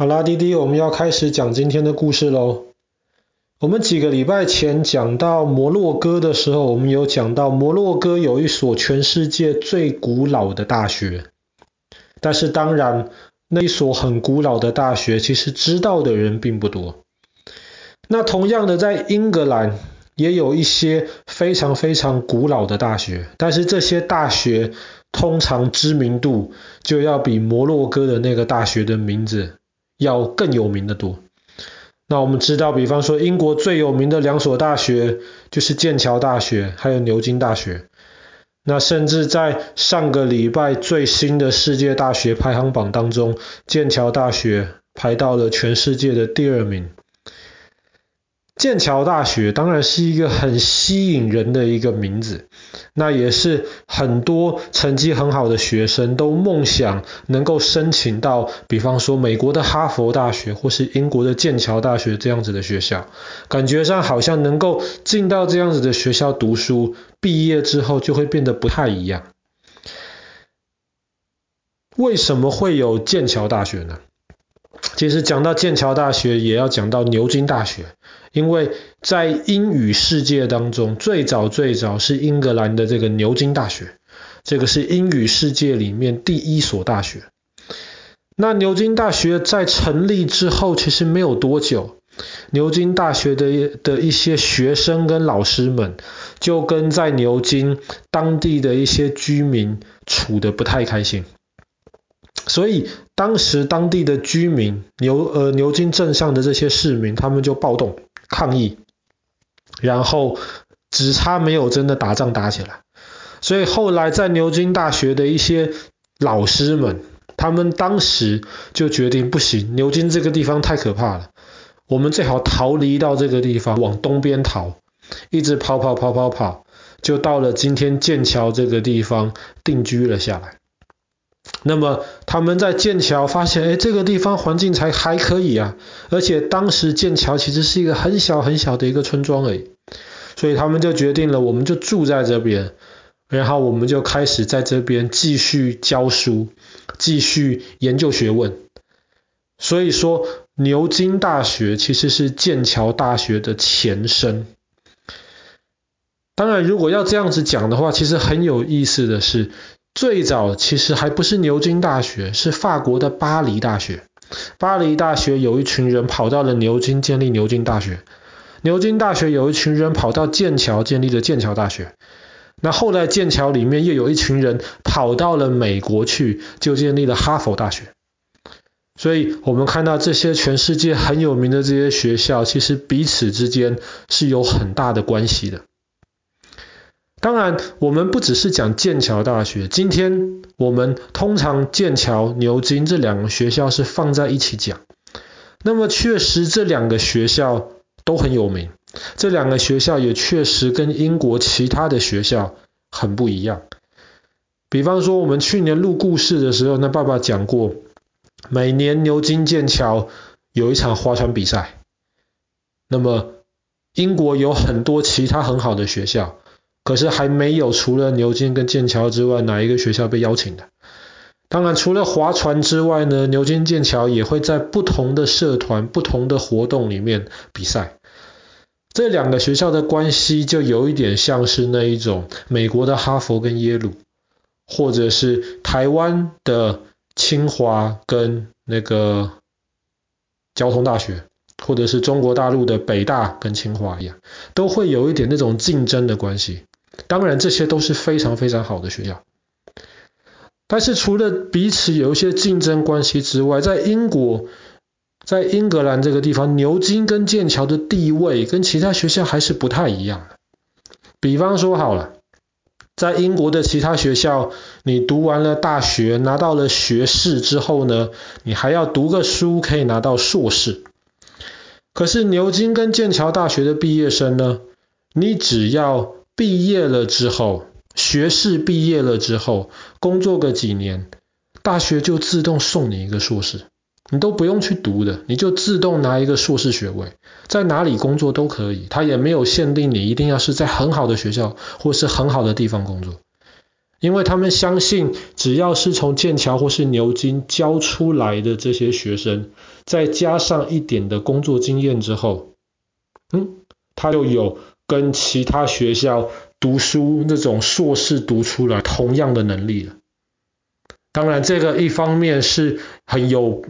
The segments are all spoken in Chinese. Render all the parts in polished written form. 好啦，滴滴，我们要开始讲今天的故事喽。我们几个礼拜前讲到摩洛哥的时候，我们有讲到摩洛哥有一所全世界最古老的大学，但是当然那一所很古老的大学其实知道的人并不多。那同样的，在英格兰也有一些非常非常古老的大学，但是这些大学通常知名度就要比摩洛哥的那个大学的名字要更有名的多。那我们知道，比方说英国最有名的两所大学就是剑桥大学还有牛津大学。那甚至在上个礼拜最新的世界大学排行榜当中，剑桥大学排到了全世界的第2名。剑桥大学当然是一个很吸引人的一个名字，那也是很多成绩很好的学生都梦想能够申请到，比方说美国的哈佛大学或是英国的剑桥大学这样子的学校，感觉上好像能够进到这样子的学校读书，毕业之后就会变得不太一样。为什么会有剑桥大学呢？其实讲到剑桥大学也要讲到牛津大学，因为在英语世界当中，最早是英格兰的这个牛津大学，这个是英语世界里面第1所大学。那牛津大学在成立之后其实没有多久，牛津大学的一些学生跟老师们就跟在牛津当地的一些居民处得不太开心，所以当时当地的居民，牛津镇上的这些市民，他们就暴动抗议，然后只差没有真的打仗打起来。所以后来在牛津大学的一些老师们，他们当时就决定，不行，牛津这个地方太可怕了，我们最好逃离到这个地方，往东边逃，一直跑，就到了今天剑桥这个地方定居了下来。那么他们在剑桥发现，这个地方环境还可以啊，而且当时剑桥其实是一个很小的一个村庄而已，所以他们就决定了，我们就住在这边，然后我们就开始在这边继续教书，继续研究学问。所以说，牛津大学其实是剑桥大学的前身。当然，如果要这样子讲的话，其实很有意思的是，最早其实还不是牛津大学，是法国的巴黎大学。巴黎大学有一群人跑到了牛津，建立牛津大学。牛津大学有一群人跑到剑桥，建立了剑桥大学。那后来剑桥里面又有一群人跑到了美国去，就建立了哈佛大学。所以我们看到这些全世界很有名的这些学校，其实彼此之间是有很大的关系的。当然，我们不只是讲剑桥大学，今天我们通常剑桥、牛津这两个学校是放在一起讲。那么确实这两个学校都很有名，这两个学校也确实跟英国其他的学校很不一样。比方说我们去年录故事的时候，那爸爸讲过，每年牛津剑桥有一场划船比赛，那么英国有很多其他很好的学校，可是还没有除了牛津跟剑桥之外哪一个学校被邀请的。当然除了划船之外呢，牛津剑桥也会在不同的社团、不同的活动里面比赛。这两个学校的关系就有一点像是那一种美国的哈佛跟耶鲁，或者是台湾的清华跟那个交通大学，或者是中国大陆的北大跟清华一样，都会有一点那种竞争的关系。当然这些都是非常非常好的学校，但是除了彼此有一些竞争关系之外，在英国，在英格兰这个地方，牛津跟剑桥的地位跟其他学校还是不太一样的。比方说好了，在英国的其他学校，你读完了大学拿到了学士之后呢，你还要读个书可以拿到硕士。可是牛津跟剑桥大学的毕业生呢，你只要毕业了之后，学士毕业了之后，工作个几年，大学就自动送你一个硕士，你都不用去读的，你就自动拿一个硕士学位，在哪里工作都可以，他也没有限定你一定要是在很好的学校或是很好的地方工作。因为他们相信只要是从剑桥或是牛津教出来的这些学生，再加上一点的工作经验之后，他就有跟其他学校读书那种硕士读出来同样的能力了。当然这个一方面是很有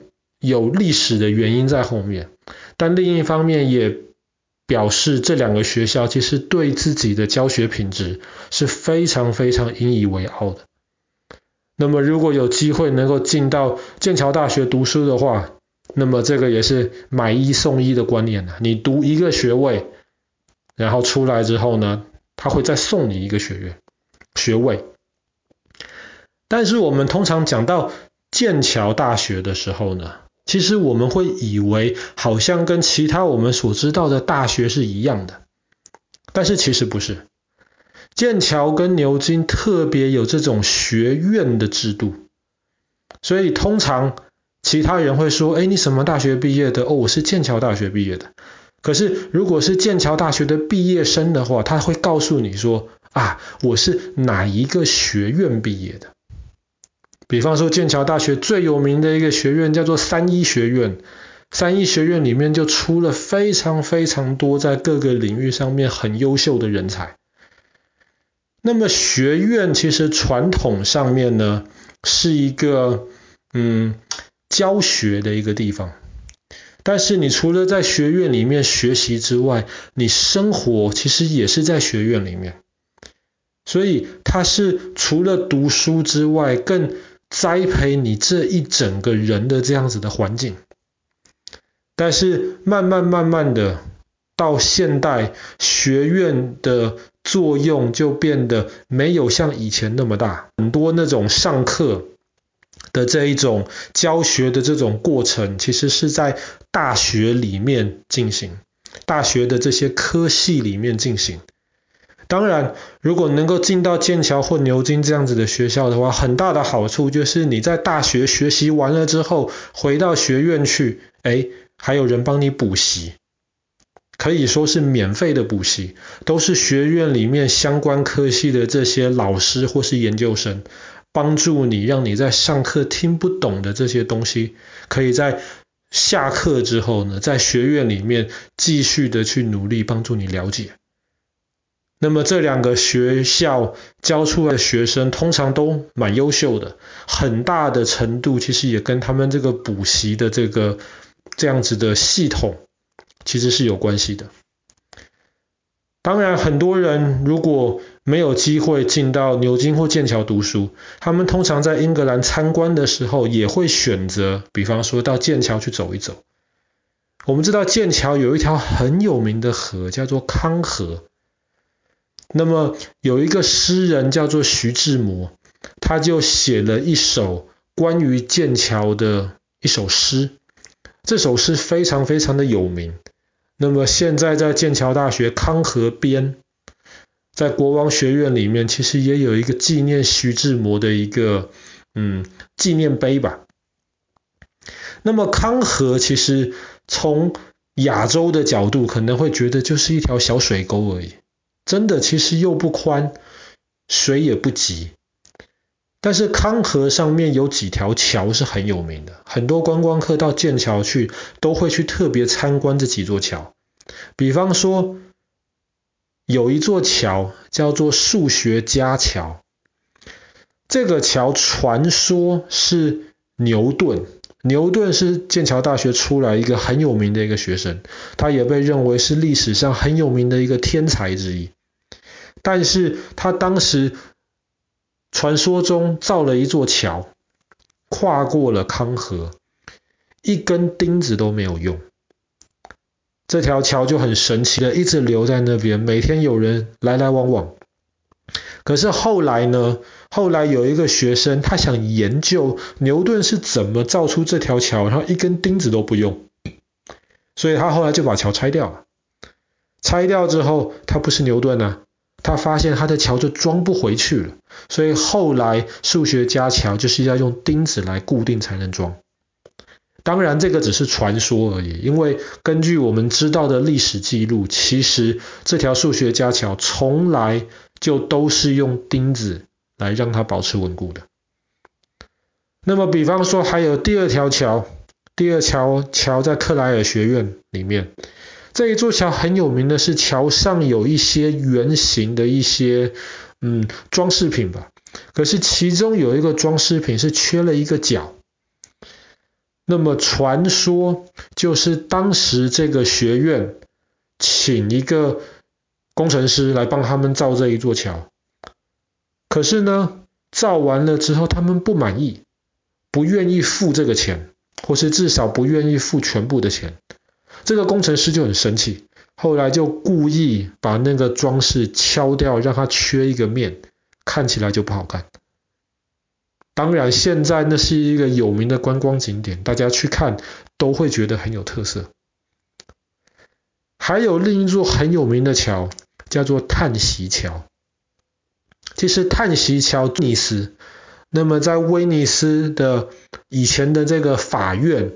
历史的原因在后面，但另一方面也表示这两个学校其实对自己的教学品质是非常非常引以为傲的。那么如果有机会能够进到剑桥大学读书的话，那么这个也是买一送一的观念啊，你读一个学位，然后出来之后呢，他会再送你一个学位。但是我们通常讲到剑桥大学的时候呢，其实我们会以为好像跟其他我们所知道的大学是一样的，但是其实不是。剑桥跟牛津特别有这种学院的制度，所以通常其他人会说，你什么大学毕业的？我是剑桥大学毕业的。可是如果是剑桥大学的毕业生的话，他会告诉你说，我是哪一个学院毕业的。比方说剑桥大学最有名的一个学院叫做3E学院，3E学院里面就出了非常非常多在各个领域上面很优秀的人才。那么学院其实传统上面呢是一个教学的一个地方，但是你除了在学院里面学习之外，你生活其实也是在学院里面，所以它是除了读书之外更栽培你这一整个人的这样子的环境。但是慢慢的到现代，学院的作用就变得没有像以前那么大，很多那种上课的这一种教学的这种过程其实是在大学里面进行，大学的这些科系里面进行。当然如果能够进到剑桥或牛津这样子的学校的话，很大的好处就是你在大学学习完了之后回到学院去，还有人帮你补习，可以说是免费的补习，都是学院里面相关科系的这些老师或是研究生帮助你，让你在上课听不懂的这些东西可以在下课之后呢，在学院里面继续的去努力帮助你了解。那么这两个学校教出来的学生通常都蛮优秀的，很大的程度其实也跟他们这个补习的这样子的系统其实是有关系的。当然很多人如果没有机会进到牛津或剑桥读书，他们通常在英格兰参观的时候也会选择比方说到剑桥去走一走。我们知道剑桥有一条很有名的河叫做康河，那么有一个诗人叫做徐志摩，他就写了一首关于剑桥的一首诗，这首诗非常非常的有名。那么现在在剑桥大学康河边，在国王学院里面其实也有一个纪念徐志摩的一个纪念碑吧。那么康河其实从亚洲的角度可能会觉得就是一条小水沟而已，真的其实又不宽，水也不急。但是康河上面有几条桥是很有名的，很多观光客到剑桥去都会去特别参观这几座桥。比方说有一座桥叫做数学家桥，这个桥传说是牛顿是剑桥大学出来一个很有名的一个学生，他也被认为是历史上很有名的一个天才之一。但是他当时传说中造了一座桥，跨过了康河，一根钉子都没有用。这条桥就很神奇的一直留在那边，每天有人来来往往。可是后来有一个学生，他想研究牛顿是怎么造出这条桥，然后一根钉子都不用，所以他后来就把桥拆掉了。拆掉之后，他不是牛顿啊，他发现他的桥就装不回去了，所以后来数学家桥就是要用钉子来固定才能装。当然这个只是传说而已，因为根据我们知道的历史记录，其实这条数学家桥从来就都是用钉子来让它保持稳固的。那么比方说还有第二条桥，第二条桥在克莱尔学院里面，这一座桥很有名的是桥上有一些圆形的一些装饰品吧，可是其中有一个装饰品是缺了一个角。那么传说就是当时这个学院请一个工程师来帮他们造这一座桥，可是呢造完了之后他们不满意，不愿意付这个钱，或是至少不愿意付全部的钱。这个工程师就很生气，后来就故意把那个装饰敲掉，让它缺一个面，看起来就不好看。当然现在那是一个有名的观光景点，大家去看都会觉得很有特色。还有另一座很有名的桥叫做叹息桥。其实叹息桥威尼斯，那么在威尼斯的以前的这个法院，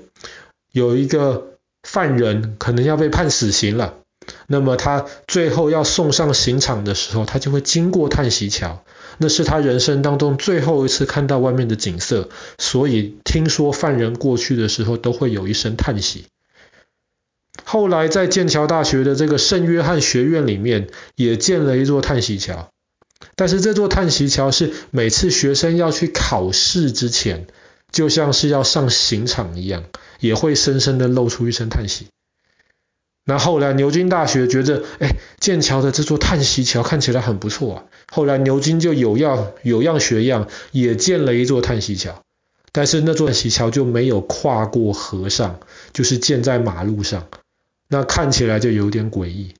有一个犯人可能要被判死刑了，那么他最后要送上刑场的时候，他就会经过叹息桥，那是他人生当中最后一次看到外面的景色，所以听说犯人过去的时候都会有一声叹息。后来在剑桥大学的这个圣约翰学院里面也建了一座叹息桥，但是这座叹息桥是每次学生要去考试之前，就像是要上刑场一样，也会深深的露出一声叹息。那后来牛津大学觉得剑桥的这座叹息桥看起来很不错啊，后来牛津就有样学样也建了一座叹息桥，但是那座叹息桥就没有跨过河上，就是建在马路上，那看起来就有点诡异。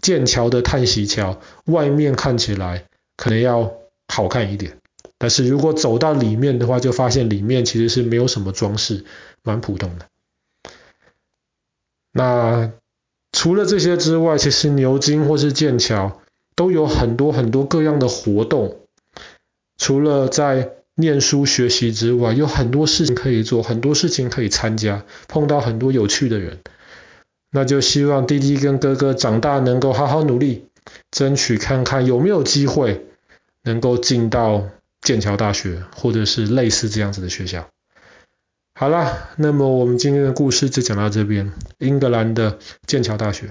剑桥的叹息桥外面看起来可能要好看一点，但是如果走到里面的话，就发现里面其实是没有什么装饰，蛮普通的。那除了这些之外，其实牛津或是剑桥都有很多各样的活动，除了在念书学习之外，有很多事情可以做，很多事情可以参加，碰到很多有趣的人。那就希望弟弟跟哥哥长大能够好好努力，争取看看有没有机会能够进到剑桥大学或者是类似这样子的学校。好啦，那么我们今天的故事就讲到这边，英格兰的剑桥大学。